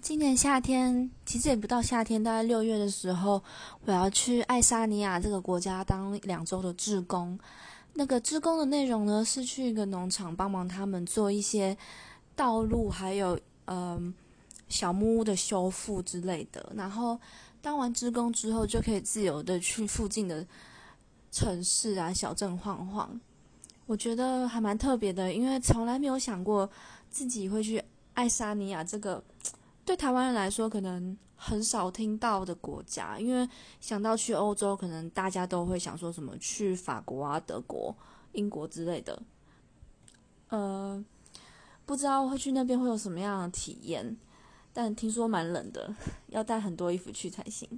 今年夏天其实也不到夏天，大概6月的时候，我要去爱沙尼亚这个国家当2周的志工。那个志工的内容呢，是去一个农场帮忙他们做一些道路还有小木屋的修复之类的。然后当完志工之后，就可以自由的去附近的城市啊小镇晃晃。我觉得还蛮特别的，因为从来没有想过自己会去爱沙尼亚这个对台湾人来说可能很少听到的国家，因为想到去欧洲，可能大家都会想说什么去法国啊、德国、英国之类的。不知道会去那边会有什么样的体验，但听说蛮冷的，要带很多衣服去才行。